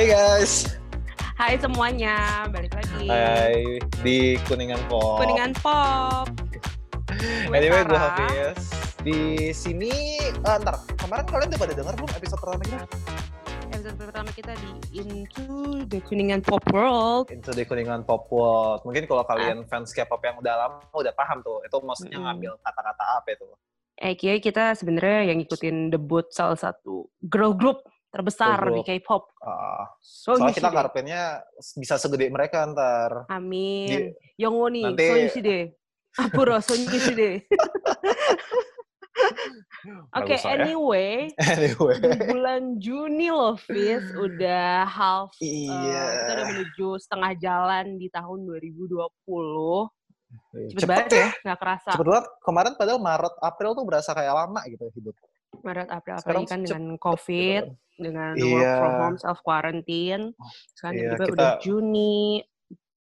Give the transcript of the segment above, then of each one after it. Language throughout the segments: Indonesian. Hey guys. Hai semuanya, balik lagi. Hai di Kuningan Pop. Kuningan Pop. Anyway, gue Hafiz. Di sini, ntar kemarin kalian udah pada dengar belum episode pertama kita? Episode pertama kita di Into the Kuningan Pop World. Into the Kuningan Pop World. Mungkin kalau kalian fans K-pop yang udah lama udah paham tuh, itu maksudnya ngambil kata-kata apa itu? Kayaknya kita sebenarnya yang ngikutin debut salah satu girl group terbesar di K-pop. Soalnya kita harapannya bisa segede mereka ntar. Amin. Yongwoni, Soyushide, Apuro, Soyushide. Oke, anyway, di bulan Juni loh, Fis, udah half, kita udah menuju setengah jalan di tahun 2020. Cepet banget ya, nggak kerasa. Cepet banget. Kemarin padahal Maret, April tuh berasa kayak lama gitu hidup. Maret, April, apalagi kan dengan COVID, dengan work from home, self-quarantine. Sekarang juga udah Juni.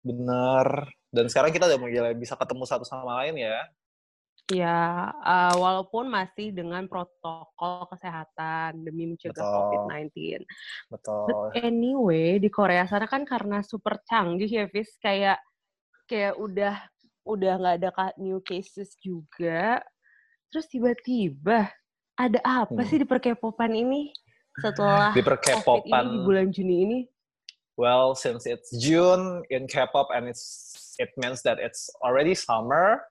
Bener. Dan sekarang kita udah mulai bisa ketemu satu sama lain ya. Ya, walaupun masih dengan protokol kesehatan demi mencegah COVID-19. Betul. But anyway, di Korea sana kan karena super canggih ya, Fis. Kayak udah nggak ada new cases juga. Terus tiba-tiba ada apa sih di perkepopan ini setelah COVID ini di bulan Juni ini? Well, since it's June in K-pop and it means that it's already summer.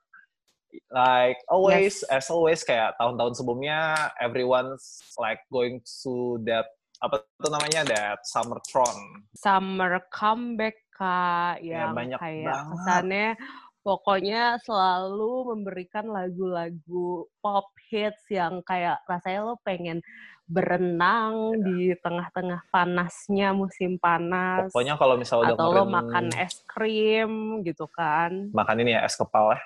Like always, as always kayak tahun-tahun sebelumnya, everyone's like going to that apa itu namanya, that summertron. Summer comeback kak, yang banyak kayak banget. Kesannya pokoknya selalu memberikan lagu-lagu pop hits yang kayak rasanya lo pengen berenang di tengah-tengah panasnya, musim panas. Pokoknya kalau misalnya udah atau lo makan es krim gitu kan. Makan ini ya, es kepal ya.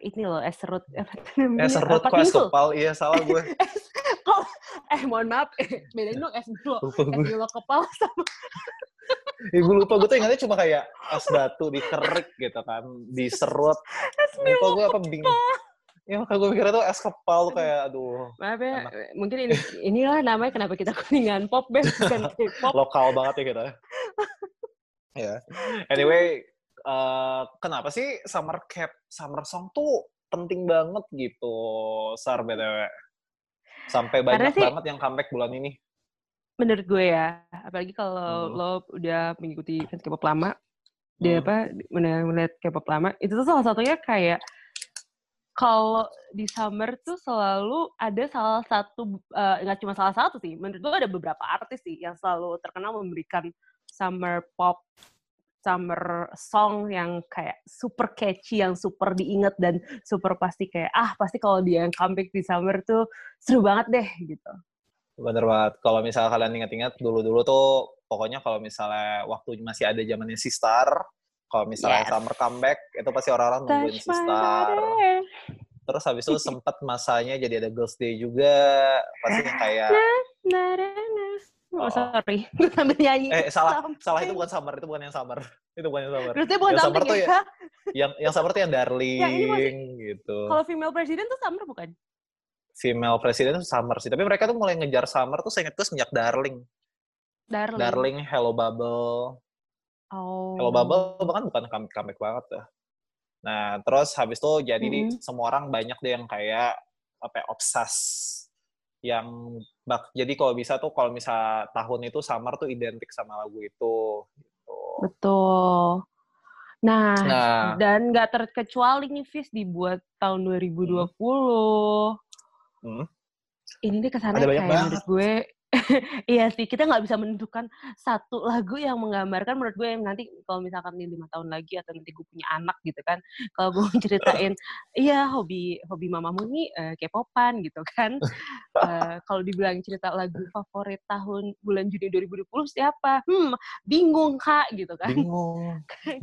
Ini loh, es serut. Es serut kok es kepal, iya salah gue. Mohon maaf, bedain dong es gelo. Es gelo kepal sama... Gue lupa, gue tuh ingatnya cuma kayak es batu dikerik gitu kan, diserut. Lupa gue apa bingung. Ya makanya gue mikirnya tuh es kepal tuh kayak aduh. Maaf ya, mungkin inilah namanya kenapa kita Kuningan Pop, bukan K-pop. Lokal banget ya kita. Ya, anyway, kenapa sih summer song tuh penting banget gitu, Sar BTW? Sampai banyak banget yang comeback bulan ini. Menurut gue ya, apalagi kalau lo udah mengikuti fans K-pop lama, melihat K-pop lama, itu tuh salah satunya kayak kalau di summer tuh selalu ada salah satu, nggak cuma salah satu sih, menurut gue ada beberapa artis sih yang selalu terkenal memberikan summer pop, summer song yang kayak super catchy, yang super diinget dan super pasti kayak pasti kalau dia yang comeback di summer tuh seru banget deh gitu. Bener banget. Kalau misalnya kalian ingat-ingat dulu-dulu tuh, pokoknya kalau misalnya waktu masih ada zamannya SISTAR, kalau misalnya summer comeback, itu pasti orang-orang nungguin SISTAR. Terus habis itu sempat masanya jadi ada Girl's Day juga, pasti yang kayak... sorry, gue sambil nyanyi. Salah itu bukan summer, itu bukan yang summer. Itu bukan yang summer. Berarti bukan yang summer tuh ya? Yang summer tuh yang Darling, gitu. Kalau Female President tuh summer bukan? Female President tuh summer sih, tapi mereka tuh mulai ngejar summer tuh saya ingat tuh semenjak Darling, Hello Bubble. Hello Bubble bahkan bukan comeback banget ya. Nah, terus habis tuh jadi nih semua orang banyak deh yang kayak obsess. Yang jadi kalau bisa tuh kalau misal tahun itu summer tuh identik sama lagu itu gitu. Betul. Nah, dan nggak terkecuali nih Fis dibuat tahun 2020. Ini deh kesana kayak menurut gue iya sih, kita nggak bisa menentukan satu lagu yang menggambarkan menurut gue yang nanti kalau misalkan nih 5 tahun lagi atau nanti gue punya anak gitu kan, kalau gue ceritain iya hobi mamamu nih K-popan gitu kan, kalau dibilang cerita lagu favorit tahun bulan Juni 2020 siapa? Bingung kak gitu kan.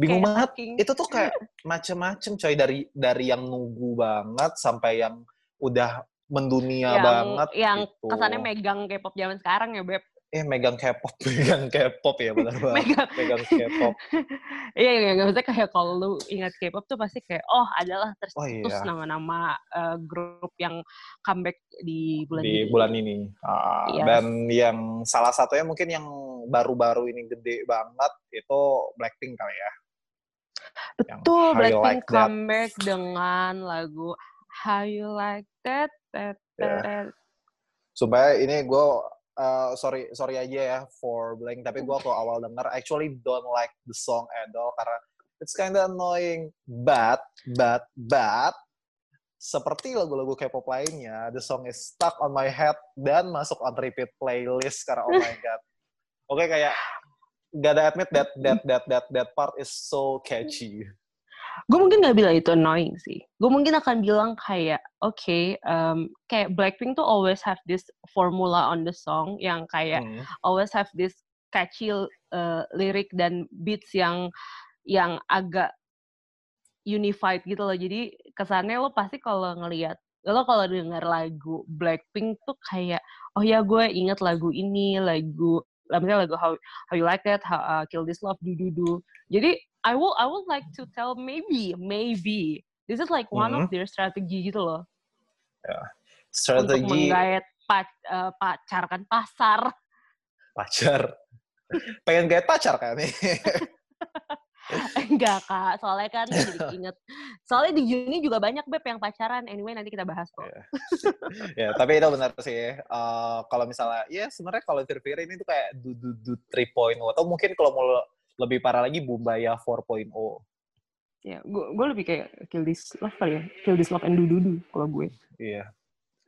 Bingung banget. Itu tuh kayak macem-macem coy, dari yang nunggu banget sampai yang udah mendunia banget yang kesannya megang K-pop zaman sekarang ya Beb. Megang K-pop ya benar banget. megang K-pop. Iya, nggak usah kayak kalau lu ingat K-pop tuh pasti kayak adalah terus nama-nama grup yang comeback di bulan ini. Dan yang salah satunya mungkin yang baru-baru ini gede banget itu Blackpink kali ya. Betul, Blackpink comeback dengan lagu How You Like That. Supaya ini gue sorry aja ya for blank, tapi gue kalau awal denger actually don't like the song at all karena it's kinda annoying, but seperti lagu-lagu K-pop lainnya, the song is stuck on my head dan masuk on repeat playlist karena oh my god. Oke, kayak gotta admit that part is so catchy. Gue mungkin nggak bilang itu annoying sih. Gue mungkin akan bilang kayak, kayak Blackpink tuh always have this formula on the song yang kayak always have this catchy lirik dan beats yang agak unified gitu loh. Jadi kesannya lo pasti kalau ngelihat, lo kalau dengar lagu Blackpink tuh kayak, oh ya gue inget lagu ini, lagu How You Like That, Kill This Love, Do Do Do. Jadi I would like to tell maybe this is like one of their strategy gitu loh. Yeah. Strategi untuk menggait pacar kan pasar. Pacar. Pengen gait pacar kan nih. Enggak Kak, soalnya kan jadi inget. Soalnya di Juni juga banyak beb yang pacaran. Anyway nanti kita bahas kok. Ya, yeah, tapi itu benar sih. Kalau misalnya, ya sebenarnya kalau Virvir ini tuh kayak do 3.0 atau mungkin kalau mau lebih parah lagi Bumbaya 4.0. Ya, gue lebih kayak Kill This Love kali ya. Kill This Love and Do Do Do kalau gue. Iya.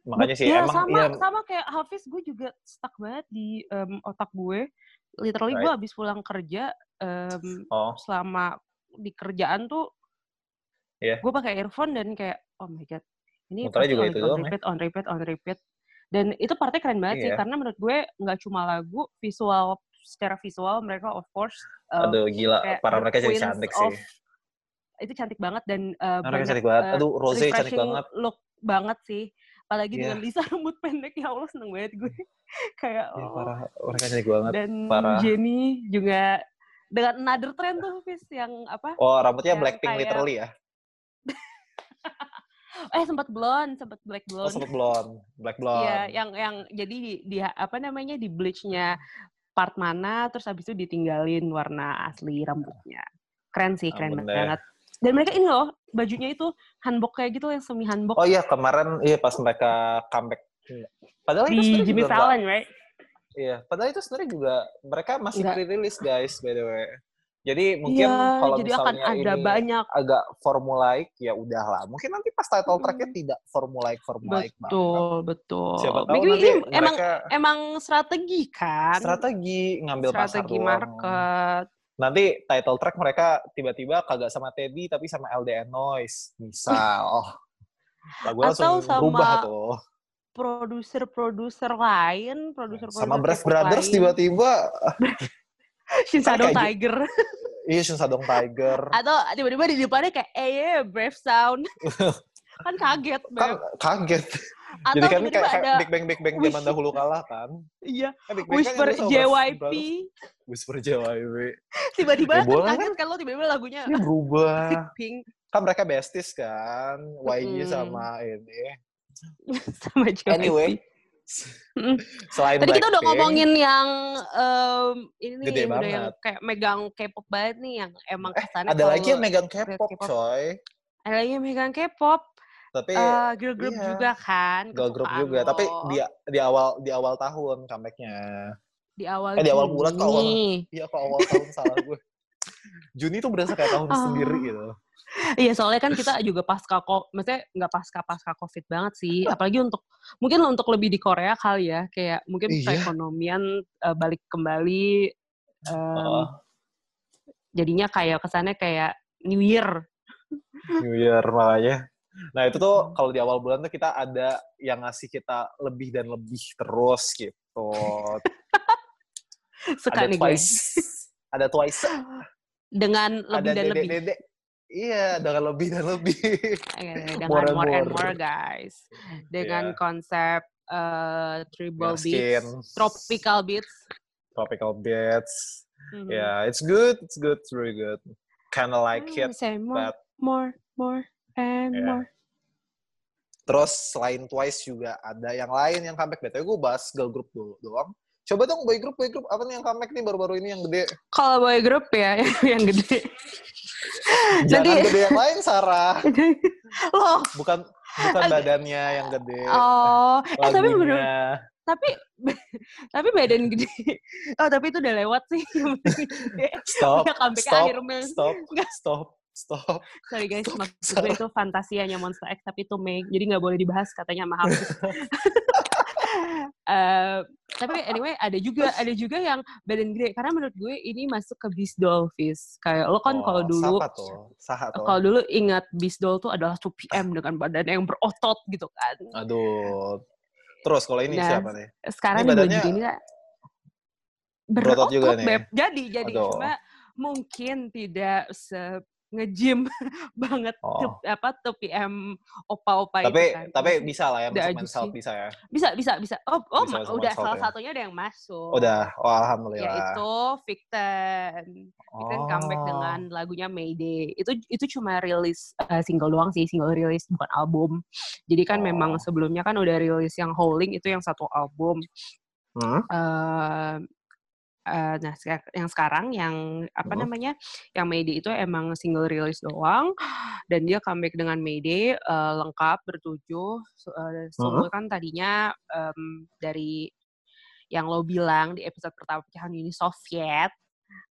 Makanya sih ya, emang sama kayak Hafiz, gue juga stuck banget di otak gue. Literally right. Gue habis pulang kerja selama di kerjaan tuh gue pakai earphone dan kayak oh my god. Ini pasti juga itu on repeat. Dan itu partnya keren banget sih karena menurut gue nggak cuma lagu, secara visual mereka of course aduh gila para mereka jadi cantik sih. Itu cantik banget dan banyak aduh Rose cantik banget. Look banget sih. Apalagi dengan Lisa rambut pendek, ya Allah seneng banget gue. Kayak parah mereka cantik banget. Dan Jennie juga dengan another trend tuh Fis yang apa? Oh, rambutnya Blackpink kayak... literally ya. sempat blonde. Oh, sempat blonde. Black blonde. Iya, yang jadi di apa namanya di bleach-nya part mana, terus abis itu ditinggalin warna asli rambutnya. Keren sih, keren banget. Dan mereka ini loh, bajunya itu hanbok kayak gitu, yang semi hanbok. Oh iya, kemarin pas mereka comeback. Padahal di itu Jimmy Fallon, right? Iya, padahal itu sebenarnya juga, mereka masih pre-release guys, by the way. Jadi mungkin kalau misalnya akan ada ini banyak agak formulaik, ya udahlah. Mungkin nanti pas title track-nya tidak formulaik banget. Betul. Siapa tahu nanti emang strategi kan? Strategi, ngambil pasar doang. Strategi market. Nanti title track mereka tiba-tiba kagak sama Teddy, tapi sama LDN Noise. Misal. Lagu langsung berubah tuh. Produser-produser lain. Sama Brass Brothers tiba-tiba... Shinsadong Tiger. Iya, Shinsadong Tiger. Atau tiba-tiba di depannya kayak, Brave Sound. Kan kaget. Kaget. Jadi kan kayak ada... Big Bang zaman dahulu kalah kan. Iya. Whisper JYP. Tiba-tiba kan kaget kan lo tiba-tiba lagunya. Ini berubah. Pink. Kan mereka besties kan. YG sama ini. Sama JYP. Anyway. Selain tadi Blackpink, kita udah ngomongin yang ini gede udah banget. Yang kayak megang K-pop banget nih yang emang kesannya ada lagi yang megang K-pop coy. Ada lagi yang megang K-pop. Tapi girl group juga kan. Girl group juga, tapi di awal tahun comeback-nya. Di awal bulan kalau awal tahun salah gue. Juni tuh berasa kayak tahun sendiri gitu. Iya, soalnya kan kita juga nggak pasca COVID banget sih. Apalagi mungkin untuk lebih di Korea kali ya, kayak mungkin perekonomian balik kembali, jadinya kayak kesannya kayak New Year makanya. Nah itu tuh kalau di awal bulan tuh kita ada yang ngasih kita lebih dan lebih terus gitu. Suka ada nih guys. Ada Twice. Dengan lebih ada dan lebih. Iya, dengan lebih dan lebih. Dengan more and more guys. Dengan konsep tribal beats, tropical beats. Mm-hmm. Yeah, it's good, it's really good. Kind of like it, but more and more. Terus selain Twice juga ada yang lain yang comeback. Btw, gue bahas girl group doang. Coba dong boy group apa nih yang comeback nih baru-baru ini yang gede? Kalau boy group ya yang gede. Jangan jadi, gede yang lain, Sarah. Loh. Bukan badannya yang gede. Oh, tapi bener. Tapi badan gede. Oh, tapi itu udah lewat sih. Stop. Sorry guys, maksud gue itu fantasianya Monster X, tapi itu make. Jadi nggak boleh dibahas katanya sama Hafiz. Tapi anyway ada juga yang badan gede karena menurut gue ini masuk ke Bisdol Fis. Kayak lo kan kalau dulu kalau dulu ingat Bisdol tuh adalah 2PM dengan badan yang berotot gitu kan. Aduh. Terus kalau ini nah, siapa nih? Sekarang ini badannya gini lah. Berotot juga nih. Beb. Jadi aduh. Cuma mungkin tidak nge-gym banget apa 2PM opa-opa itu kan. Tapi bisa lah ya masuk mental bisa ya. Bisa. Oh bisa udah salah ya. Satunya ada yang masuk. Udah. Oh alhamdulillah. Yaitu VICTON. VICTON comeback dengan lagunya Mayday. Itu cuma rilis single doang sih, single rilis bukan album. Jadi kan memang sebelumnya kan udah rilis yang Howling itu yang satu album. Nah, yang sekarang yang apa namanya, yang Mayday itu emang single release doang dan dia comeback dengan Mayday lengkap bertujuh. Semua kan tadinya dari yang lo bilang di episode pertama pecahan Uni Soviet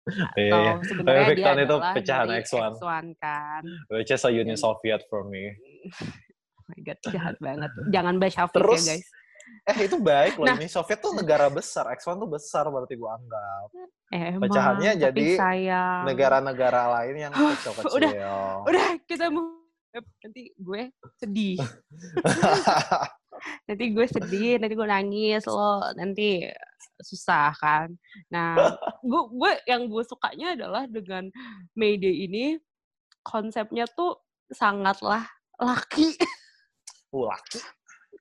atau sebenarnya dia itu adalah pecahan X1 kan, which is a Uni Soviet for me. Oh my god, jahat banget. Jangan bash Hafiz ya guys. Itu baik loh. Nah, ini Soviet tuh negara besar. X-1 tuh besar berarti gue anggap. Pecahannya jadi negara-negara lain yang kecil-kecil. Udah kita mau. Nanti gue sedih. Nanti gue nangis loh. Nanti susah kan. Nah, gue yang gue sukanya adalah dengan Mayday ini konsepnya tuh sangatlah laki.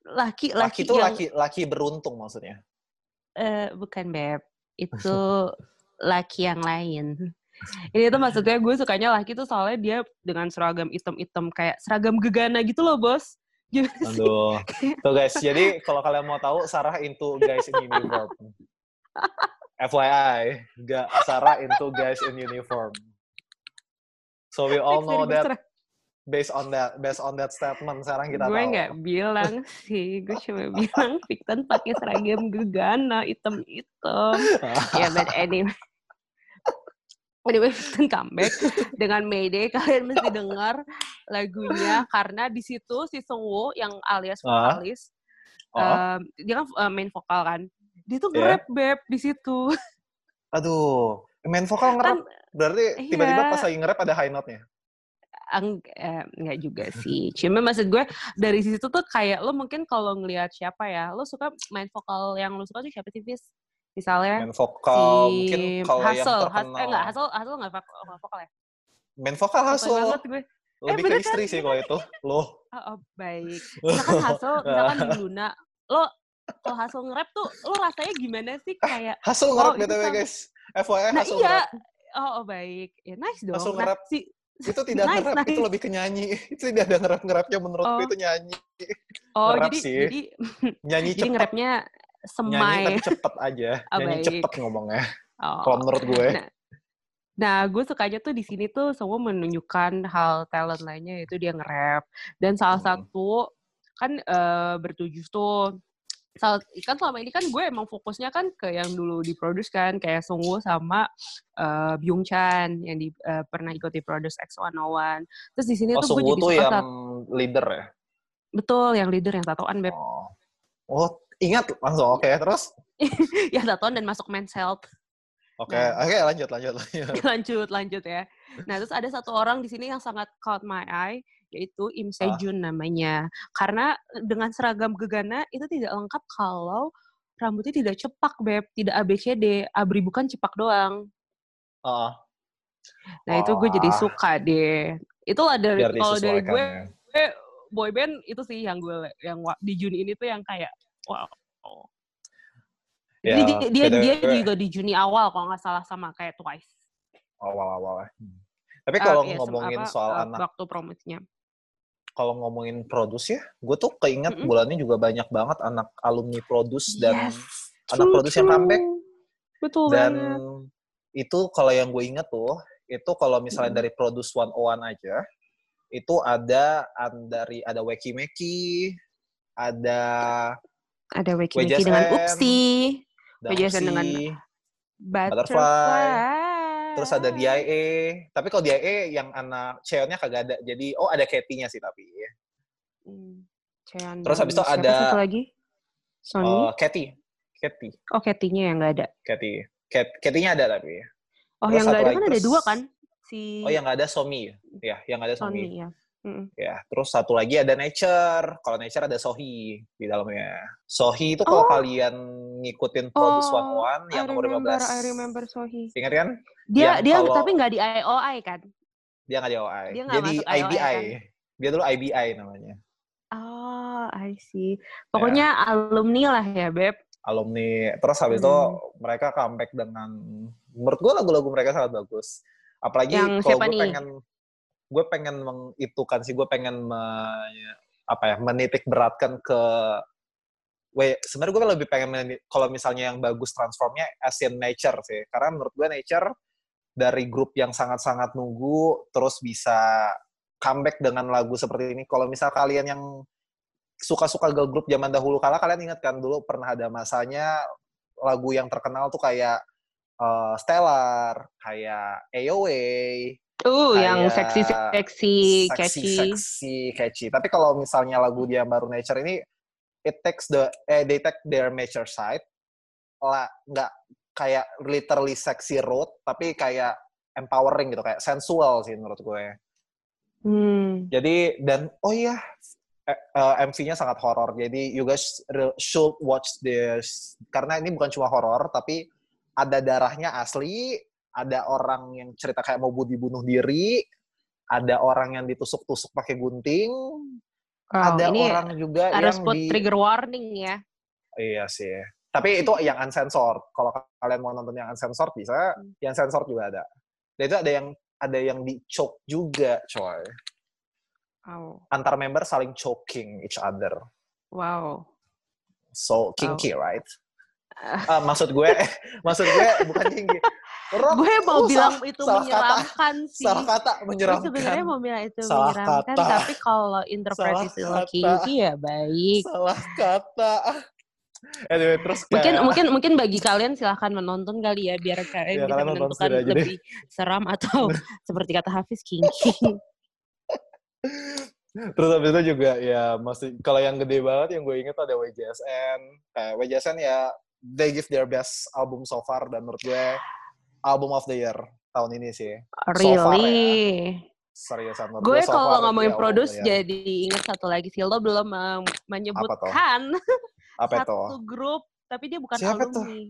Laki itu yang laki beruntung maksudnya? Bukan Beb, itu laki yang lain. Ini tuh maksudnya gue sukanya laki tuh soalnya dia dengan seragam hitam-hitam kayak seragam gegana gitu loh bos. Gimana sih? Aduh, tuh guys. Jadi kalau kalian mau tahu Sarah into guys in uniform. FYI, Sarah into guys in uniform. So we all know that. Based on that statement sekarang kita gue tahu. Gue nggak bilang sih, gue cuma bilang Victon pakai seragam gegana hitam-hitam. Ya, but anyway Victon comeback dengan Mayday. Kalian mesti dengar lagunya karena di situ si Seungwoo yang alias vokalis, dia kan main vokal kan. Dia tuh nge-rap beb di situ. Aduh, main vokal nge-rap berarti tiba-tiba pas lagi nge-rap ada high note-nya. Enggak juga sih. Cuma maksud gue dari situ tuh kayak lo mungkin kalau ngelihat siapa ya, lo suka main vokal yang lo suka tuh siapa sih Fis? Misalnya main vokal si mungkin kalau yang terkenal. Hassel enggak vokal ya? Main vokal Hassel. Lebih ke istri sih kalau itu. Lo. Oh, baik. Misalkan Hassel, misalkan Luna. Lo kalau Hassel nge-rap tuh lo rasanya gimana sih kayak Hassel nge-rap BTW guys. FYI Hassel nge-rap. Oh baik. Ya nice dong. Hassel nge-rap sih. Itu tidak ngerap, nice. Itu lebih ke nyanyi. Itu tidak ada ngerap-ngerapnya menurutku itu nyanyi. Oh, ngerap jadi, sih. Jadi nyanyi cepat. Jadi ngerapnya semai. Nyanyi tapi cepet aja. Nyanyi cepet ngomongnya. Kalau menurut gue. Nah, gue sukanya tuh di sini tuh semua menunjukkan hal talent lainnya yaitu dia ngerap. Dan salah satu kan bertujuh tuh. Kan selama ini kan gue emang fokusnya kan ke yang dulu diproduce kan kayak Seungwoo sama Byung-chan yang pernah ikut diproduce X101. Terus di sini tuh gue jadi tuh yang leader ya. Betul, yang leader yang tatoan beb. Oh ingat langsung oke. Terus ya tatoan dan masuk Men's Health. Oke, lanjut ya. Nah, terus ada satu orang di sini yang sangat caught my eye, yaitu Im Sejun namanya. Karena dengan seragam gegana itu tidak lengkap kalau rambutnya tidak cepak, beb, tidak ABCD, abri bukan cepak doang. Nah, itu gue jadi suka deh. Itu ada kalau dari gue boyband itu sih yang di Juni ini tuh yang kayak wow. Ya, dia juga di Juni awal kalau nggak salah sama kayak Twice. Awal. Tapi kalau ngomongin soal anak waktu promosinya. Kalau ngomongin produce ya, gue tuh keinget bulannya juga banyak banget anak alumni produce dan anak produksi yang comeback. Betul dan banget. Itu kalau yang gue ingat tuh, itu kalau misalnya dari Produce 101 aja, itu ada Weki-Meki, ada Weki-Meki dengan Upsi, WJSN dengan Butterfly, terus ada DIA. Tapi kalau DIA yang anak Cheonnya kagak ada. Jadi ada Katie-nya sih tapi. Cheon. Terus habis itu ada satu lagi? Sony? Katie. Oh, Katie-nya yang nggak ada. Katie-nya ada tapi. Oh, terus yang nggak ada kan ada dua kan? Si... Oh, yang nggak ada Somi. Ya, yang nggak ada Somi. Ya. Ya, terus satu lagi ada Nature. Kalau Nature ada Sohi di dalamnya. Sohi itu kalau kalian ngikutin Produce 101 yang nomor 15. I remember Sohi. Ingat kan? Dia tapi nggak di IOI kan? Dia nggak di IOI. Dia di IBI. Kan? Dia dulu IBI namanya. Oh, I see. Pokoknya alumni lah ya, Beb. Alumni. Terus habis itu mereka comeback dengan, menurut gue lagu-lagu mereka sangat bagus. Apalagi kalau gue pengen mengitukan sih, gue pengen menitik beratkan ke sebenarnya gue lebih pengen kalau misalnya yang bagus transformnya A-Cin Nature sih, karena menurut gue Nature dari grup yang sangat-sangat nunggu terus bisa comeback dengan lagu seperti ini. Kalau misal kalian yang suka-suka girl group zaman dahulu kala, kalian ingat kan dulu pernah ada masanya lagu yang terkenal tuh kayak Stellar, kayak AOI, yang seksi-seksi, catchy. Tapi kalau misalnya lagu dia baru Nature ini, they take their mature side, nggak kayak literally sexy road, tapi kayak empowering gitu, kayak sensual sih menurut gue. Jadi dan MV-nya sangat horror. Jadi you guys should watch this karena ini bukan cuma horror, tapi ada darahnya asli. Ada orang yang cerita kayak mau dibunuh diri, ada orang yang ditusuk-tusuk pakai gunting, ada orang juga harus yang buat trigger warning ya. Iya sih. Tapi itu yang uncensored. Kalau kalian mau nonton yang uncensored bisa, yang censored juga ada. Dan itu ada yang di-choke juga, coy. Oh. Antar member saling choking each other. Wow. So kinky, right? Maksud gue bukan kinky. Gue mau bilang itu menyeramkan sih. Salah kata menyeramkan. Sebenarnya mau bilang itu menyeramkan, tapi kalau interpretasi kinky ya baik. Salah kata. Anyway, terus mungkin bagi kalian silahkan menonton kali ya, biar kalian bisa menentukan lebih seram atau seperti kata Hafiz, kinky. Terus habis itu juga ya masih kalau yang gede banget yang gue inget ada WJSN. WJSN ya they give their best album so far, dan menurut gue album of the year tahun ini sih. Really? So far ya. Seriusan. Gue kalau ngomongin produce jadi inget satu lagi sih, lo belum menyebutkan apa satu grup, tapi dia bukan alumni.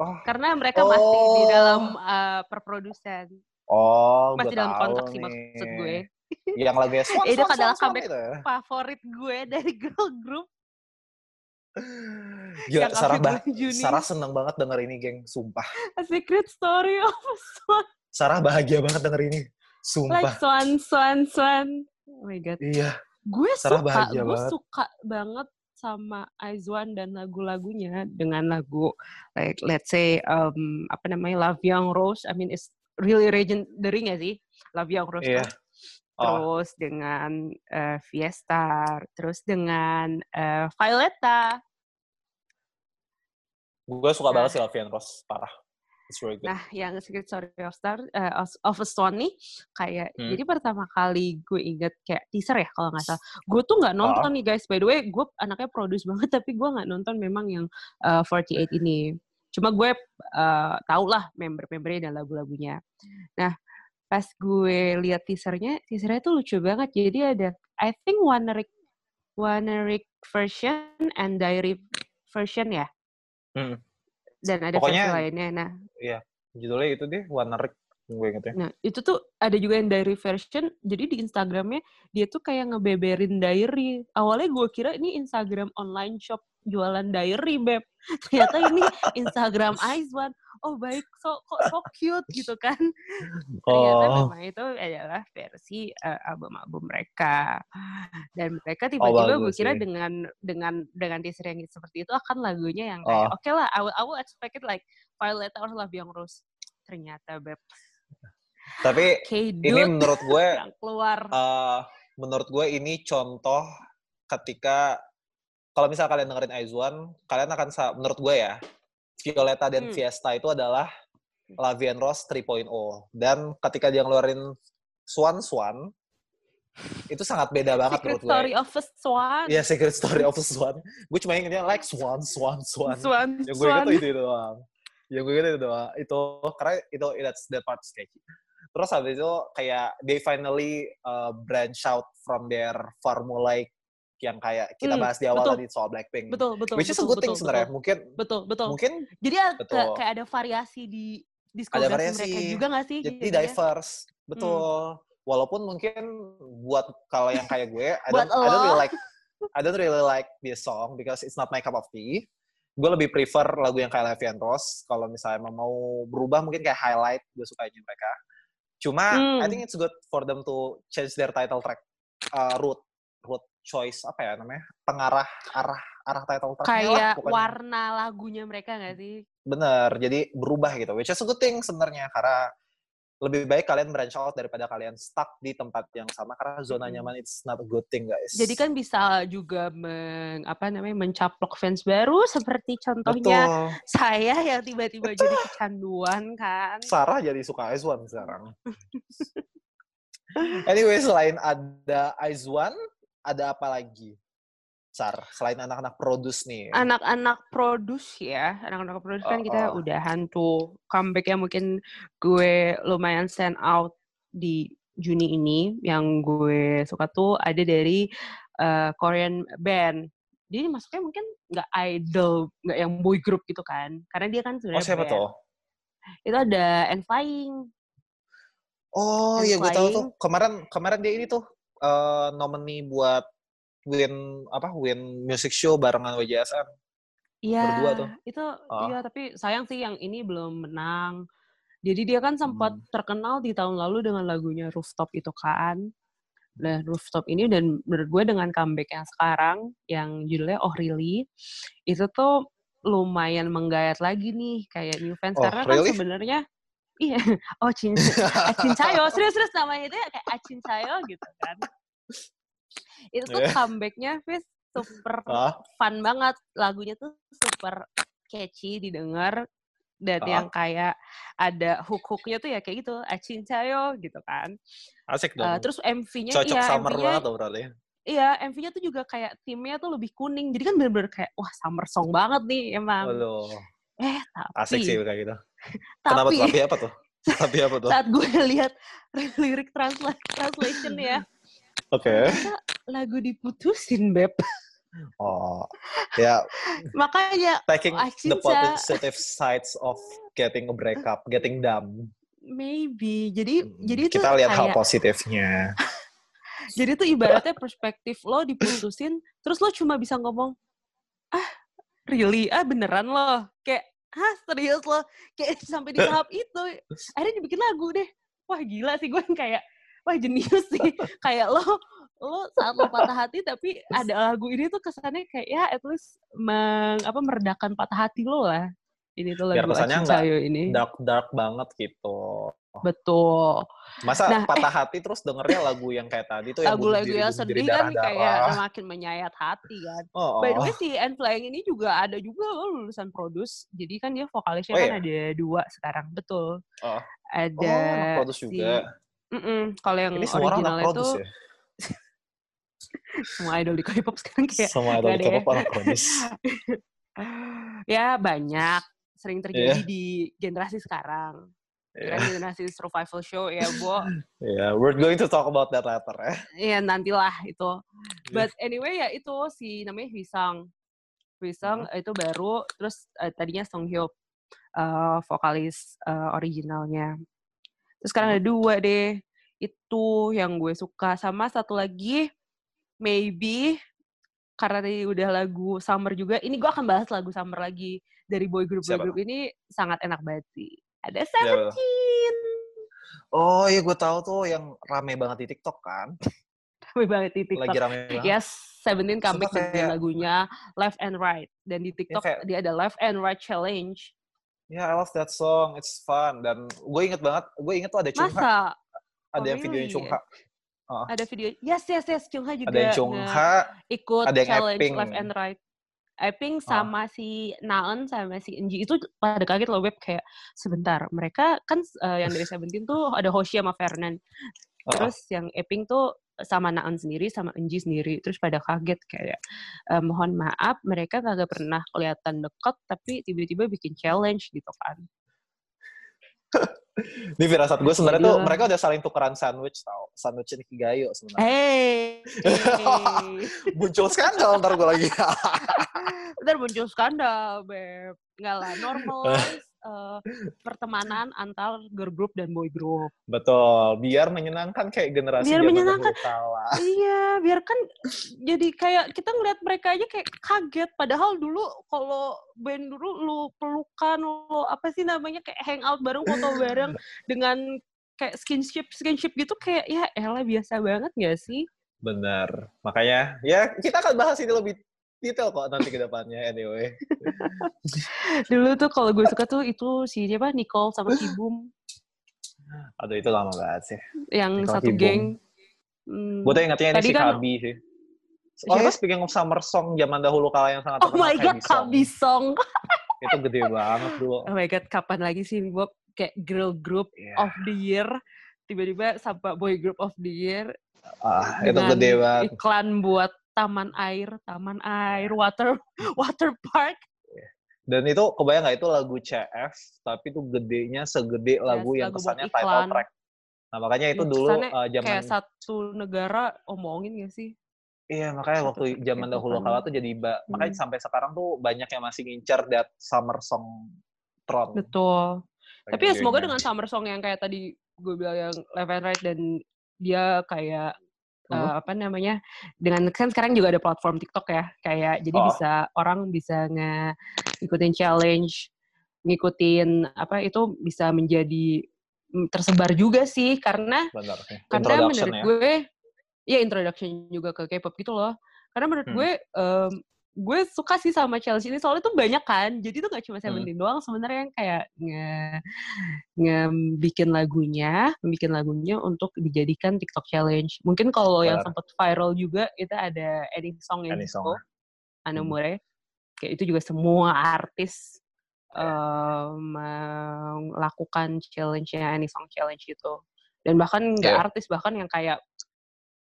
Oh. Karena mereka masih di dalam perprodusen. Oh, masih dalam kontrak sih maksud gue. Yang lagu X-1 itu adalah comeback favorit gue dari girl group. Gila, Sarah seneng banget denger ini, geng, sumpah. A secret story of Swan. Sarah bahagia banget denger ini, sumpah. Like Swan. Oh my god. Iya. Gue suka banget sama IZ*ONE dan lagu-lagunya, dengan lagu like let's say La Vie en Rose. I mean it's really legendary gak sih? La Vie en Rose. Yeah. Terus dengan Fiesta, terus dengan Violetta. Gue suka banget sih La Vie en Rose, parah. Really nah, yang Secret Story of A-Cin nih, kayak jadi pertama kali gue inget kayak teaser ya kalau nggak salah. Gue tuh nggak nonton nih guys, by the way, gue anaknya produce banget tapi gue nggak nonton memang yang 48 ini. Cuma gue tau lah member-membernya dan lagu-lagunya. Nah, pas gue lihat teasernya tuh lucu banget. Jadi ada, I think One Rick version and Diary version ya. Dan ada versi lainnya. Nah, iya, judulnya itu deh, One Rick. Gue inget ya. Nah, itu tuh ada juga yang Diary version. Jadi di Instagramnya dia tuh kayak ngebeberin diary. Awalnya gue kira ini Instagram online shop jualan diary, Beb. Ternyata ini Instagram IZ*ONE. oh baik, so cute gitu kan. Ternyata memang itu adalah versi album-album mereka. Dan mereka tiba-tiba gue kira dengan teaser yang seperti itu akan lagunya yang kayak oke lah, I will expect it like Violetta or La Vie en Rose. Ternyata beb. Tapi ini menurut gue menurut gue ini contoh ketika kalau misal kalian dengerin IZ*ONE, kalian akan menurut gue ya, Violetta dan Fiesta itu adalah La Vie en Rose 3.0. Dan ketika dia ngeluarin Swan, itu sangat beda banget menurut gue. Secret story of a swan. Iya, secret story of a swan. Gue cuma ingetnya like swan. Yang gue inget itu doang. Itu karena itu that part sketchy. Terus habis itu kayak they finally branch out from their formulaic yang kayak kita bahas di awal tadi soal Blackpink. Betul. Which is a good thing sebenarnya. Mungkin. Jadi kayak ada variasi di diskografi mereka juga nggak sih? Jadi diverse. Betul. Walaupun mungkin buat kalau yang kayak gue, I don't really like this song because it's not my cup of tea. Gue lebih prefer lagu yang kayak La Vie en Rose. Kalau misalnya mau berubah mungkin kayak highlight gue sukanya mereka. Cuma I think it's good for them to change their title track root choice apa ya namanya? Pengarah arah title track. Kayak warna lagunya mereka nggak sih? Bener, jadi berubah gitu. Which is a good thing sebenarnya karena lebih baik kalian branch out daripada kalian stuck di tempat yang sama karena zona nyaman it's not a good thing guys. Jadi kan bisa juga mencaplok fans baru seperti contohnya saya yang tiba-tiba jadi kecanduan kan. Sarah jadi suka IZ*ONE sekarang. Anyway, selain ada IZ*ONE, ada apa lagi? Selain anak-anak produce nih. Anak-anak produce kan kita udahan tuh. Comeback-nya mungkin gue lumayan stand out di Juni ini. Yang gue suka tuh ada dari Korean band. Jadi masuknya mungkin nggak idol, nggak yang boy group gitu kan. Karena dia kan sebenarnya siapa band. Tuh? Itu ada N-Flying. Oh iya gue tahu tuh. Kemarin dia ini tuh nominee buat Win Music Show barengan WJSN. Iya. Berdua tuh. Itu iya, tapi sayang sih yang ini belum menang. Jadi dia kan sempat terkenal di tahun lalu dengan lagunya Rooftop itu kan. Nah, Rooftop ini dan menurut gue dengan comeback yang sekarang yang judulnya Oh Really itu tuh lumayan menggayat lagi nih kayak new fans karena kan sebenarnya iya, A-Cin Chayo, serius namanya itu kayak A-Cin Chayo gitu kan. Itu tuh comeback-nya super fun banget. Lagunya tuh super catchy didengar. Dan yang kayak ada hook-hooknya tuh ya kayak gitu. A-Cin Chayo gitu kan. Asik dong. Terus MV-nya cocok summer banget tuh berarti. Iya, MV-nya tuh juga kayak timnya tuh lebih kuning. Jadi kan bener-bener kayak wah summer song banget nih emang. Halo. Tapi. Asik sih kayak gitu. Tapi apa tuh? Saat gue lihat lirik translation ya. Oke. Lagu diputusin, beb. Oh, ya. Makanya. Taking the positive sides of getting a breakup, getting dumb. Maybe. Jadi itu kita lihat hal positifnya. Jadi itu ibaratnya perspektif lo diputusin, terus lo cuma bisa ngomong, really? Beneran lo? Kayak, serius lo? Kayak sampai di tahap itu. Akhirnya dibikin lagu deh. Wah, gila sih gue kayak. Wah jenius sih, kayak lo saat lo patah hati tapi ada lagu ini tuh kesannya kayak ya at least meredakan patah hati lo lah. Ini tuh lagu A-Cin Chayo ini. Dark banget gitu. Betul. Masa patah hati terus dengernya lagu yang kayak tadi tuh yang lagu yang sedih kan kayak makin menyayat hati kan. By the way si N-Flying ini juga ada juga lo lulusan produce. Jadi kan dia vokalisnya kan ada dua sekarang. Betul. Ada anak produce juga. Kalau yang ini original itu ya? Semua idol di K-pop sekarang kayak semua idol di K-pop orang kronis. Ya banyak sering terjadi di generasi sekarang. Generasi survival show ya, Bo. Yeah, we're going to talk about that later ya. Iya, nantilah itu. But anyway ya itu si namanya Hwi Sung itu baru terus tadinya Song Hyuk vokalis originalnya. Terus sekarang ada dua deh. Itu yang gue suka. Sama satu lagi, maybe, karena tadi udah lagu Summer juga. Ini gue akan bahas lagu Summer lagi. dari boy group-boy group ini sangat enak banget sih. Ada Seventeen. Oh iya gue tahu tuh yang rame banget di TikTok kan. Rame banget di TikTok. Lagi rame banget. Yes, Seventeen comeback dengan lagunya Left and Right. Dan di TikTok ya, kayak, dia ada Left and Right Challenge. Ya, yeah, I love that song. It's fun. Dan gue inget banget, gue inget tuh ada Chungha. Ada yang videonya Chungha. Ada video, yes, Chungha juga. Ada yang Chungha, ikut ada yang challenge Eping. Left and Right. Eping sama si Naon sama si Enji itu pada kaget loh web kayak sebentar. Mereka kan yang dari Seventeen tuh ada Hoshi sama Fernan. Terus yang Eping tuh sama Naon sendiri sama Enji sendiri. Terus pada kaget kayak mohon maaf mereka kagak pernah kelihatan dekat tapi tiba-tiba bikin challenge gitu kan. Ini firasat gue sebenarnya tuh mereka udah saling tukeran sandwich tau. Sandwich ini Kigayo sebenarnya. Hey. Muncul skandal ntar gue lagi. Ntar muncul skandal, Beb. Enggak lah, normalize pertemanan antar girl group dan boy group. Betul, biar menyenangkan kayak generasi biar menyenangkan. Iya, biar kan jadi kayak kita ngeliat mereka aja kayak kaget. Padahal dulu kalau band dulu lu pelukan, lu apa sih namanya kayak hangout bareng, foto bareng dengan kayak skinship gitu kayak ya elah biasa banget gak sih? Benar. Makanya ya kita akan bahas ini lebih detail kok nanti ke depannya, anyway. Dulu tuh kalau gue suka tuh itu si siapa, Nicole sama Kibum. Aduh, itu lama banget sih. Yang Nicole satu Kibum. Geng. Gue tuh ingatnya ini si kan, Kabi sih. Oh ya, speaking of summer song zaman dahulu kala yang sangat terkenal. Oh my God, Kabi song. Itu gede banget dulu. Oh my God, kapan lagi sih Bob kayak girl group of the year. Tiba-tiba sampai boy group of the year. Itu gede banget. Iklan buat taman air, water park. Dan itu kebayang nggak itu lagu CF, tapi itu gedenya segede lagu yang kesannya title track. Nah makanya itu dulu zaman kayak satu negara omongin nggak sih? Iya makanya satu waktu zaman dahulu kala tuh jadi makanya sampai sekarang tuh banyak yang masih ngincer that summer song trend. Betul. Kayak tapi ya semoga dengan summer song yang kayak tadi gue bilang yang Left and Right dan dia kayak apa namanya, dengan kan sekarang juga ada platform TikTok ya, kayak jadi bisa orang bisa ngikutin challenge, ngikutin apa itu bisa menjadi tersebar juga sih karena karena menurut gue ya introduction juga ke K-pop gitu loh. Karena menurut gue suka sih sama challenge ini soalnya tuh banyak kan, jadi tuh gak cuma Seventeen doang sebenarnya yang kayak bikin lagunya untuk dijadikan TikTok challenge. Mungkin kalau yang sempat viral juga itu ada Any Song yang itu Anomore, kayak itu juga semua artis melakukan challenge-nya Any Song challenge itu, dan bahkan nggak artis, bahkan yang kayak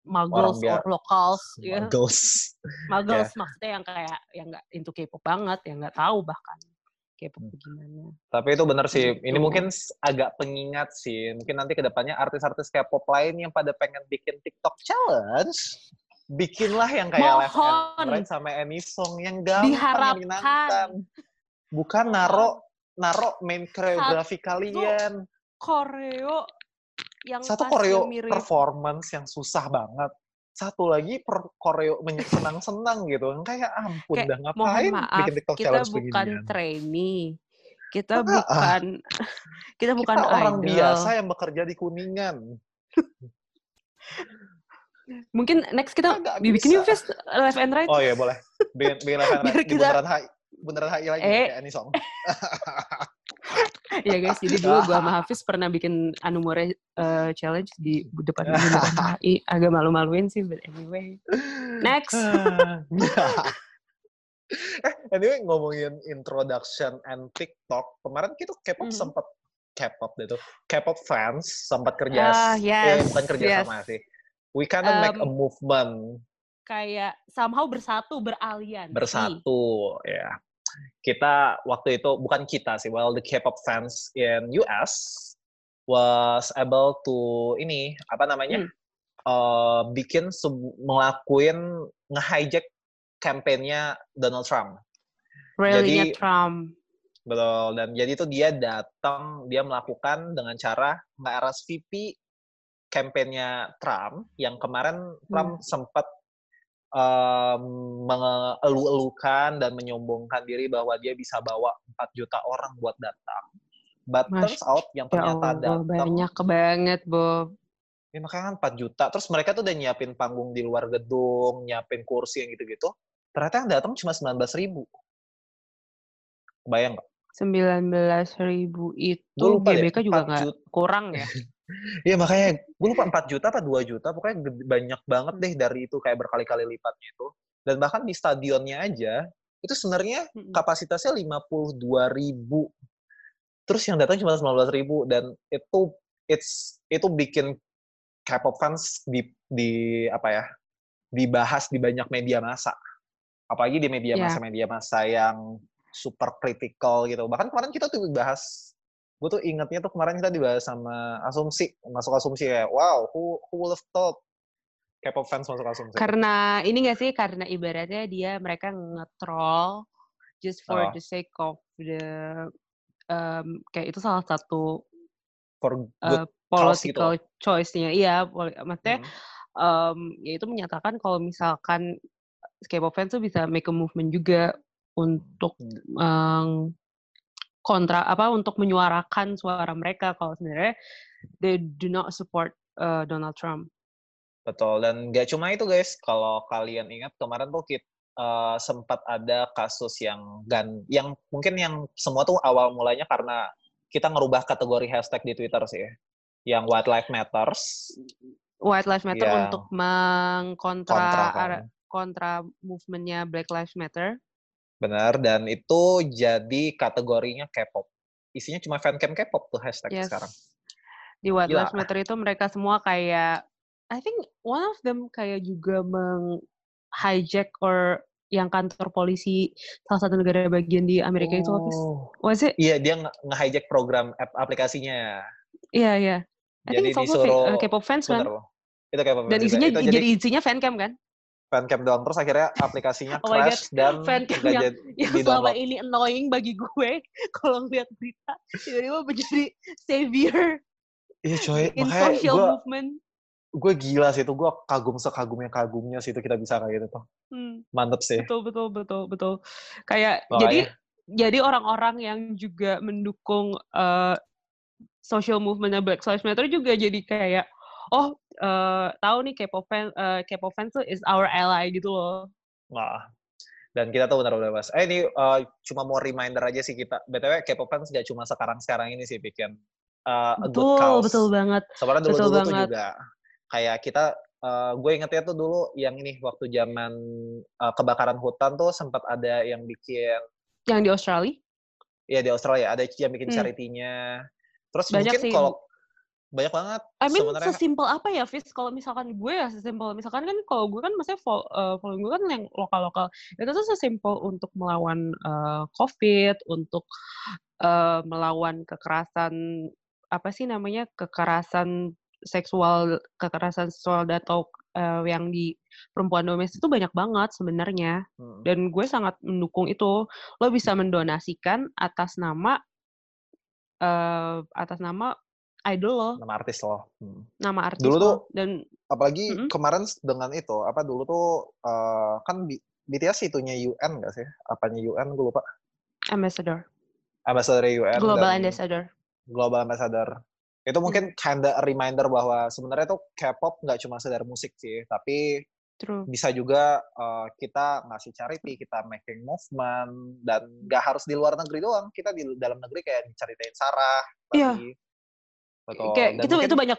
muggles or locals, muggles maksudnya yang kayak yang nggak into K-pop banget, yang nggak tahu bahkan K-pop gimana. Tapi itu bener sih, ini mungkin agak pengingat sih, mungkin nanti kedepannya artis-artis K-pop lain yang pada pengen bikin TikTok challenge, bikinlah yang kayak Left and Right sama Any Song yang gampang menyenangkan, bukan naro main koreografi kalian. Koreo yang satu koreo performance yang susah banget, satu lagi koreo senang-senang gitu, kayak ampun kayak, dah ngapain maaf, bikin TikTok challenge begini. Kita bukan trainee, kita bukan orang idol biasa yang bekerja di Kuningan. Mungkin next kita bikin new face Left and Right. Oh iya boleh, bikin Left and Right. Beneran HI lagi kayak Any Song. Iya guys, jadi dulu gue sama Hafiz pernah bikin Anumore challenge di depan HI. Agak malu-maluin sih, but anyway. Next. Anyway, ngomongin introduction and TikTok, kemarin kita K-pop fans sempat kerja. Bukan kerja sama sih. We kinda make a movement. Kayak somehow bersatu, ya. Kita waktu itu, bukan kita sih, well the K-pop fans in US was able to nge-hijack kampanye Donald Trump. Rally-nya Trump. Betul, dan jadi itu dia datang, dia melakukan dengan cara nge-RSVP kampanye Trump, yang kemarin Trump sempat mengelu-elukan dan menyombongkan diri bahwa dia bisa bawa 4 juta orang buat datang. But turns out yang ternyata datang banyak banget, Bob. Ya makanya kan 4 juta. Terus mereka tuh udah nyiapin panggung di luar gedung, nyiapin kursi yang gitu-gitu. Ternyata yang datang cuma 19.000. Bayang nggak? 19.000 itu GBK juga nggak kurang ya? Iya makanya gue lupa 4 juta apa 2 juta. Pokoknya banyak banget deh dari itu, kayak berkali-kali lipatnya itu. Dan bahkan di stadionnya aja, itu sebenarnya kapasitasnya 52.000. Terus yang datang cuma 19.000. Dan itu bikin K-pop fans dibahas di banyak media massa, apalagi di media massa yang super critical gitu. Bahkan kemarin kita tuh bahas, gue tuh ingetnya tuh kemarin kita dibahas sama asumsi, masuk asumsi kayak wow, who will have thought K-pop fans masuk asumsi. Karena ini nggak sih, karena ibaratnya mereka nge-troll just for the sake of the kayak itu salah satu for good political gitu. Choice-nya, iya, maksudnya yaitu menyatakan kalau misalkan K-pop fans tuh bisa make a movement juga untuk untuk menyuarakan suara mereka kalau sebenarnya they do not support Donald Trump. Betul, dan gak cuma itu guys, kalau kalian ingat kemarin tuh kita sempat ada kasus yang mungkin yang semua tuh awal mulanya karena kita ngerubah kategori hashtag di Twitter sih ya. Yang White Lives Matter untuk mengkontra movement-nya Black Lives Matter. Benar, dan itu jadi kategorinya K-pop. Isinya cuma fancam K-pop tuh hashtag sekarang. Di White Lives Matter itu mereka semua kayak, I think one of them kayak juga meng-hijack or yang kantor polisi salah satu negara bagian di Amerika itu. Was it? Iya, dia nge-hijack program aplikasinya. Iya, iya. Jadi disuruh K-pop fans kan? Itu K-pop fans. Dan isinya jadi isinya fancam kan? Fancam doang. Terus akhirnya aplikasinya crash dan fancam yang selama ini annoying bagi gue kalau ngeliat berita tiba-tiba menjadi savior in social movement. Gue gila sih itu, gue kagum sekagumnya sih itu kita bisa kayak gitu tuh. Mantep sih. Betul. Kayak jadi orang-orang yang juga mendukung social movement-nya Black Lives Matter juga jadi kayak, tahu nih K-pop fans tuh is our ally gitu loh. Nah, dan kita tuh benar-benar bahas. Ini cuma mau reminder aja sih kita. BTW K-pop fans gak cuma sekarang-sekarang ini sih bikin a good cause. Betul banget. Sebenarnya dulu-dulu tuh juga. Kayak kita, gue ingetnya tuh dulu yang ini, waktu zaman kebakaran hutan tuh sempat ada yang bikin. Yang di Australia? Iya di Australia, ada yang bikin charity-nya. Terus banyak mungkin kalau banyak banget. I mean sebenarnya sesimpel apa ya, Fis? Kalau misalkan gue ya sesimpel, misalkan kan kalau gue kan maksudnya following gue kan yang lokal-lokal. Itu tuh sesimpel untuk melawan COVID, untuk melawan kekerasan kekerasan seksual atau yang di perempuan domestik itu banyak banget sebenarnya. Dan gue sangat mendukung itu. Lo bisa mendonasikan atas nama idol lo. Nama artis lo. Nama artis dulu tuh, dan apalagi kemarin dengan itu, dulu tuh kan BTS itunya UN gak sih? Apanya UN, gue lupa. Ambassador UN. Global Ambassador. Itu mungkin kinda reminder bahwa sebenarnya tuh K-pop gak cuma sekedar musik sih, tapi bisa juga kita ngasih charity, kita making movement, dan nggak harus di luar negeri doang, kita di dalam negeri kayak diceritain Sarah tadi. Kayak itu banyak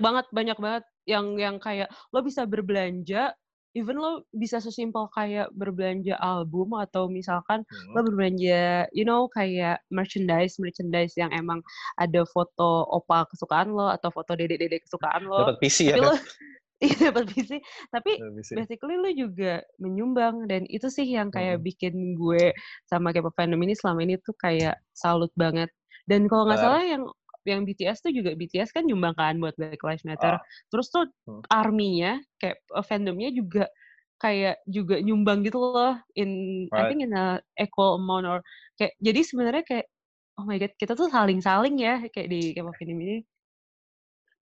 banget yang kayak lo bisa berbelanja, even lo bisa sesimpel kayak berbelanja album atau misalkan lo berbelanja kayak merchandise yang emang ada foto opa kesukaan lo atau foto dedek kesukaan lo. Dapat PC ya. Iya, dapat visi. Tapi basically lu juga menyumbang, dan itu sih yang kayak bikin gue sama K-pop fandom ini selama ini tuh kayak salut banget. Dan kalau nggak salah yang BTS tuh juga, BTS kan nyumbangkan buat Black Lives Matter. Terus tuh army-nya kayak fandomnya juga kayak juga nyumbang gitu loh in I think in a equal amount or kayak, jadi sebenarnya kayak oh my god, kita tuh saling-saling ya kayak di K-pop fandom ini.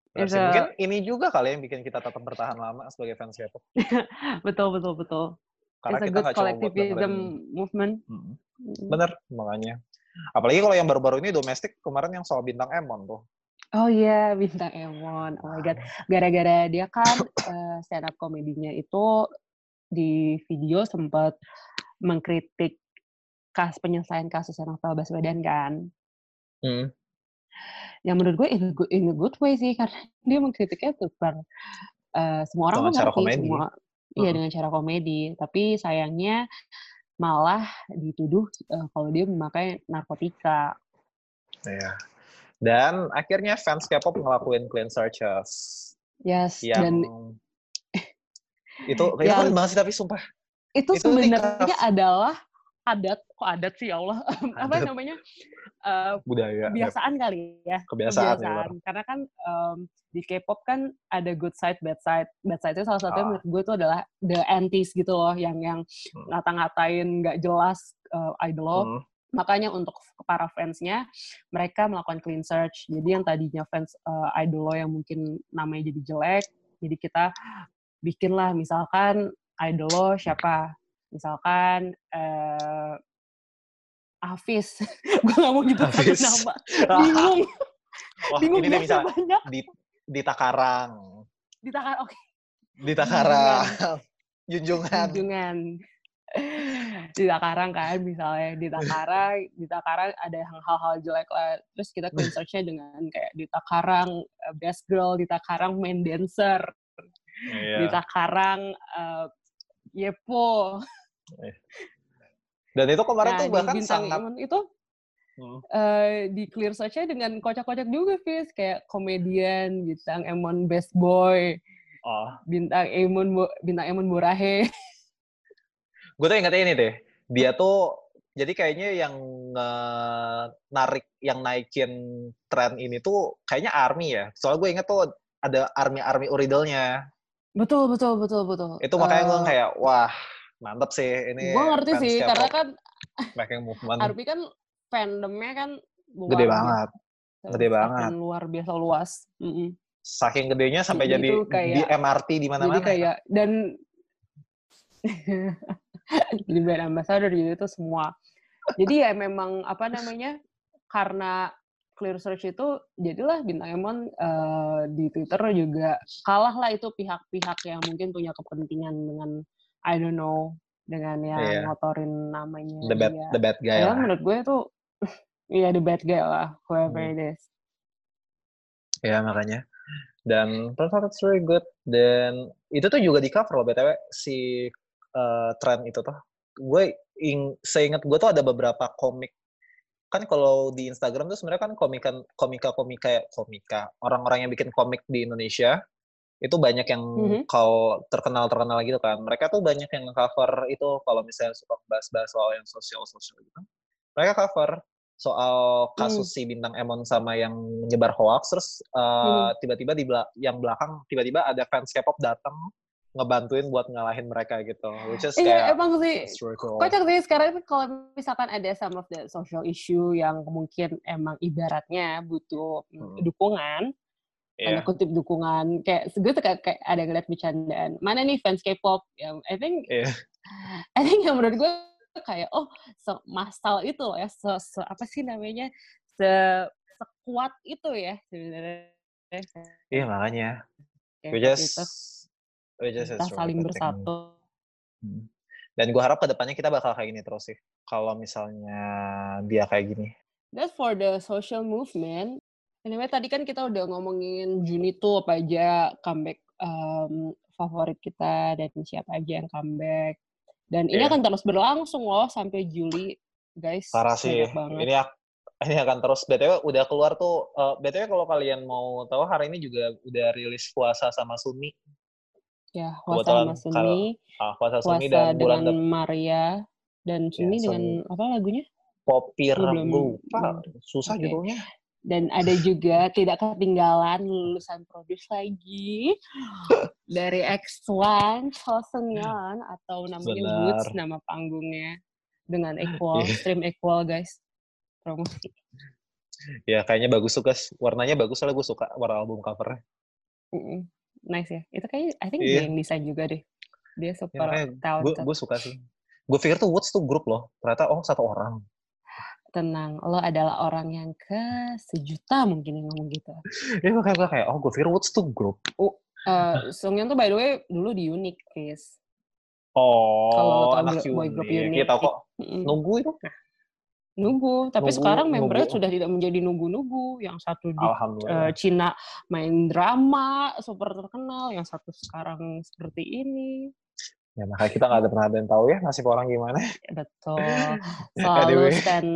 Mungkin ini juga kali yang bikin kita tetap bertahan lama sebagai fans K-pop. Betul. Karena kita nggak cuma buat gambaran movement. Bener, makanya. Apalagi kalau yang baru-baru ini domestik kemarin yang soal Bintang Emon tuh. Oh iya, Bintang Emon. Oh my God. Gara-gara dia kan stand up komedinya itu di video sempat mengkritik penyelesaian kasus novel Baswedan kan. Hmm. Yang menurut gue in a good way sih, karena dia mengkritiknya tentang semua orang mengerti semua. Iya, dengan cara komedi. Tapi sayangnya malah dituduh kalau dia memakai narkotika. Iya. Dan akhirnya fans K-pop ngelakuin clean searches. Yes. Yang dan itu keren banget sih, tapi sumpah. Itu sebenarnya adalah adat sih, ya Allah. Apa namanya? Budaya. Kebiasaan kali ya. Kebiasaan. Ya, karena kan di K-pop kan ada good side, bad side. Bad side itu salah satunya menurut gue itu adalah the antis gitu loh, yang ngata-ngatain nggak jelas idol lo. Makanya untuk para fansnya, mereka melakukan clean search. Jadi yang tadinya fans idol lo yang mungkin namanya jadi jelek, jadi kita bikinlah misalkan idol lo siapa, misalkan Hafiz. Gue nggak mau nyebut satu nama, bingung. Wah, bingung ini bisa banyak. Dita Karang, oke. Okay. Dita Karang, Junjungan. Dita Karang ada hal-hal jelek lah, terus kita clean search-nya dengan kayak Dita Karang best girl, Dita Karang main dancer, Dita Karang yepo. Dan itu kemarin tuh bahkan sangat itu di clear search-nya dengan kocak-kocak juga, Fis, kayak komedian Bintang Emon best boy, Bintang Emon Borahe. Gue tuh ingetnya ini deh, dia tuh jadi kayaknya yang naikin tren ini tuh kayaknya ARMY ya. Soalnya gue inget tuh ada ARMY uridel-nya. Betul. Itu makanya gue kayak wah mantep sih ini. Gue ngerti sih karena kan ARMY kan fandomnya kan gede banget, luar biasa luas. Saking gedenya sampai jadi kayak, di MRT di mana-mana. Jadi kayak dan jadi brand ambassador gitu itu semua. Jadi ya memang apa namanya, karena clear search itu jadilah Bintang Emon di Twitter juga kalahlah itu pihak-pihak yang mungkin punya kepentingan dengan I don't know, dengan yang ngotorin namanya the bad guy. Padahal menurut gue itu iya the bad guy lah, whoever it is. Ya makanya. Dan that's really good. Dan itu tuh juga di cover loh BTW si tren itu tuh. Gue seingat gue tuh ada beberapa komik. Kan kalau di Instagram tuh sebenarnya kan komika orang-orang yang bikin komik di Indonesia itu banyak yang kalau terkenal gitu kan. Mereka tuh banyak yang cover itu kalau misalnya suka bahas-bahas soal yang sosial gitu. Mereka cover soal kasus si Bintang Emon sama yang menyebar hoax, terus tiba-tiba yang belakang tiba-tiba ada fans K-pop datang ngebantuin buat ngalahin mereka gitu, which is kayak emang sih cool. Kocak sih sekarang kalau misalkan ada some of the social issue yang mungkin emang ibaratnya butuh dukungan, tanda kutip dukungan, kayak segitu kayak ada ngeliat bercandaan mana nih fans K-pop yang I think yang menurut gue kayak masal itu loh ya, apa sih namanya, sekuat itu ya sebenarnya. Iya makanya kita saling bersatu. Dan gue harap kedepannya kita bakal kayak gini terus sih kalau misalnya dia kayak gini. That's for the social movement. Anyway, tadi kan kita udah ngomongin Juni tuh apa aja comeback favorit kita dan siapa aja yang comeback. Dan ini akan terus berlangsung loh sampai Juli, guys. Parah sih. Ini akan terus. BTW udah keluar tuh. BTW kalau kalian mau tahu, hari ini juga udah rilis Kuasa sama Suni. Ya, Kuasa sama Suni. Kuasa dan dengan Maria. Dan Suni dengan apa lagunya? Popir Gu. Susah judulnya. Dan ada juga tidak ketinggalan lulusan produce lagi dari X-1, Seventeen atau namanya Woods, nama panggungnya, dengan Equal, stream Equal guys, promosi. Ya kayaknya bagus tuh guys, warnanya bagus lah, gue suka warna album covernya. Nice ya, itu kayaknya I think dia yang desain juga deh. Dia super talented. Gue suka sih. Gue pikir tuh Woods tuh grup loh. Ternyata satu orang. Tenang, lo adalah orang yang ke sejuta mungkin yang ngomong gitu. Ya makanya gue kayak, gue pikir Woods tuh grup. Seungyeon tuh by the way dulu di Unique, guys. Kalau anak Unique. Iya, tau kok. Nunggu itu? Nunggu, tapi sekarang membernya sudah tidak menjadi nunggu-nunggu. Yang satu di Cina main drama, super terkenal. Yang satu sekarang seperti ini. Ya, makanya kita nggak pernah ada yang tahu ya nasib orang gimana. Betul. Selalu anyway. Stand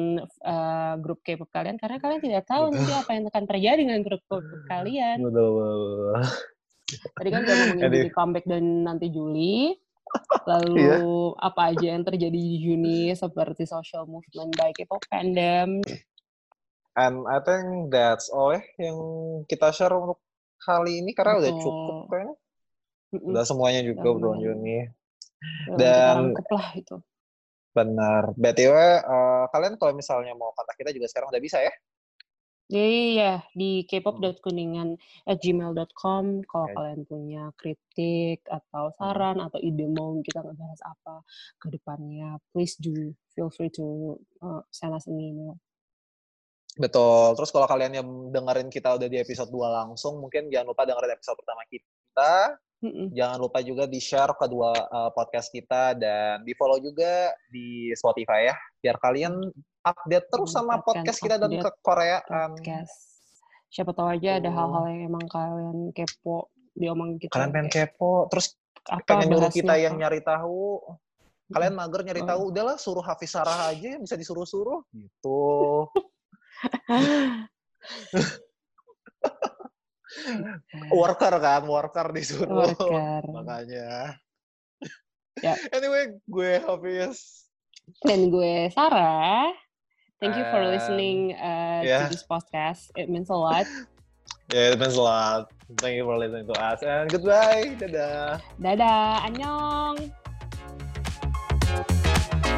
grup K-pop kalian, karena kalian tidak tahu nanti apa yang akan terjadi dengan grup K-pop kalian. Betul. Tadi kan udah ngomongin di comeback dan nanti Juli. Lalu apa aja yang terjadi di Juni seperti social movement by K-pop fandom. And I think that's all yang kita share untuk kali ini karena udah cukup kayaknya. Udah semuanya juga bro Juni. Dan lah itu. Benar. BTW kalian kalau misalnya mau kontak kita juga sekarang udah bisa ya? Iya, di kpop.kuningan@gmail.com kalau kalian punya kritik atau saran atau ide mau kita ngebahas apa ke depannya, please do feel free to send us an email. Betul. Terus kalau kalian yang dengerin kita udah di episode 2 langsung, mungkin jangan lupa dengerin episode pertama kita. Jangan lupa juga di-share kedua podcast kita dan di-follow juga di Spotify ya, biar kalian update terus sama podcast kita dan ke Koreaan. Siapa tahu aja ada hal-hal yang emang kalian kepo diomongin kita. Kalian pengen kepo, terus pengen nyuruh kita yang nyari tahu. Kalian mager nyari tahu, udahlah suruh Hafiz Sarah aja bisa disuruh-suruh gitu. Worker kan, worker disuruh. Worker. Makanya. Yep. Anyway, gue Hafiz. Dan gue Sarah. Thank you for listening to this podcast. It means a lot. Yeah, it means a lot. Thank you for listening to us. And goodbye. Dadah. Dadah. Annyeong.